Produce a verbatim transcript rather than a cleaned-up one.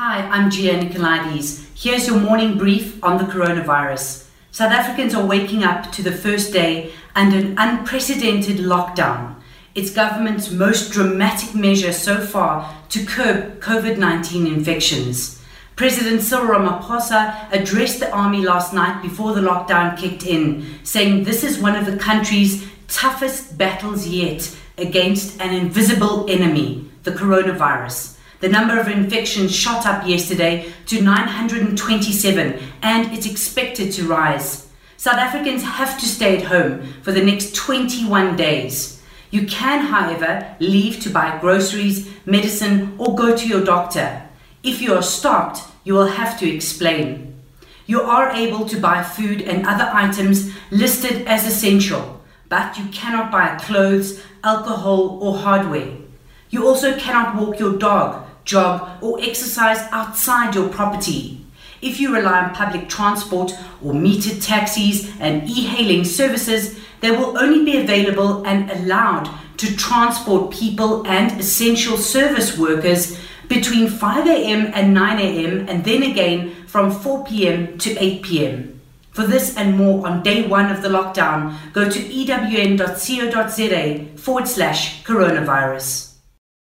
Hi, I'm Gia Nicolaides. Here's your morning brief on the coronavirus. South Africans are waking up to the first day under an unprecedented lockdown. It's government's most dramatic measure so far to curb COVID nineteen infections. President Cyril Ramaphosa addressed the army last night before the lockdown kicked in, saying this is one of the country's toughest battles yet against an invisible enemy, the coronavirus. The number of infections shot up yesterday to nine hundred twenty-seven, and it's expected to rise. South Africans have to stay at home for the next twenty-one days. You can, however, leave to buy groceries, medicine, or go to your doctor. If you are stopped, you will have to explain. You are able to buy food and other items listed as essential, but you cannot buy clothes, alcohol, or hardware. You also cannot walk your dog, jog, or exercise outside your property. If you rely on public transport or metered taxis and e-hailing services, they will only be available and allowed to transport people and essential service workers between five a.m. and nine a.m. and then again from four p.m. to eight p.m. For this and more on day one of the lockdown, go to ewn dot co dot za forward slash coronavirus.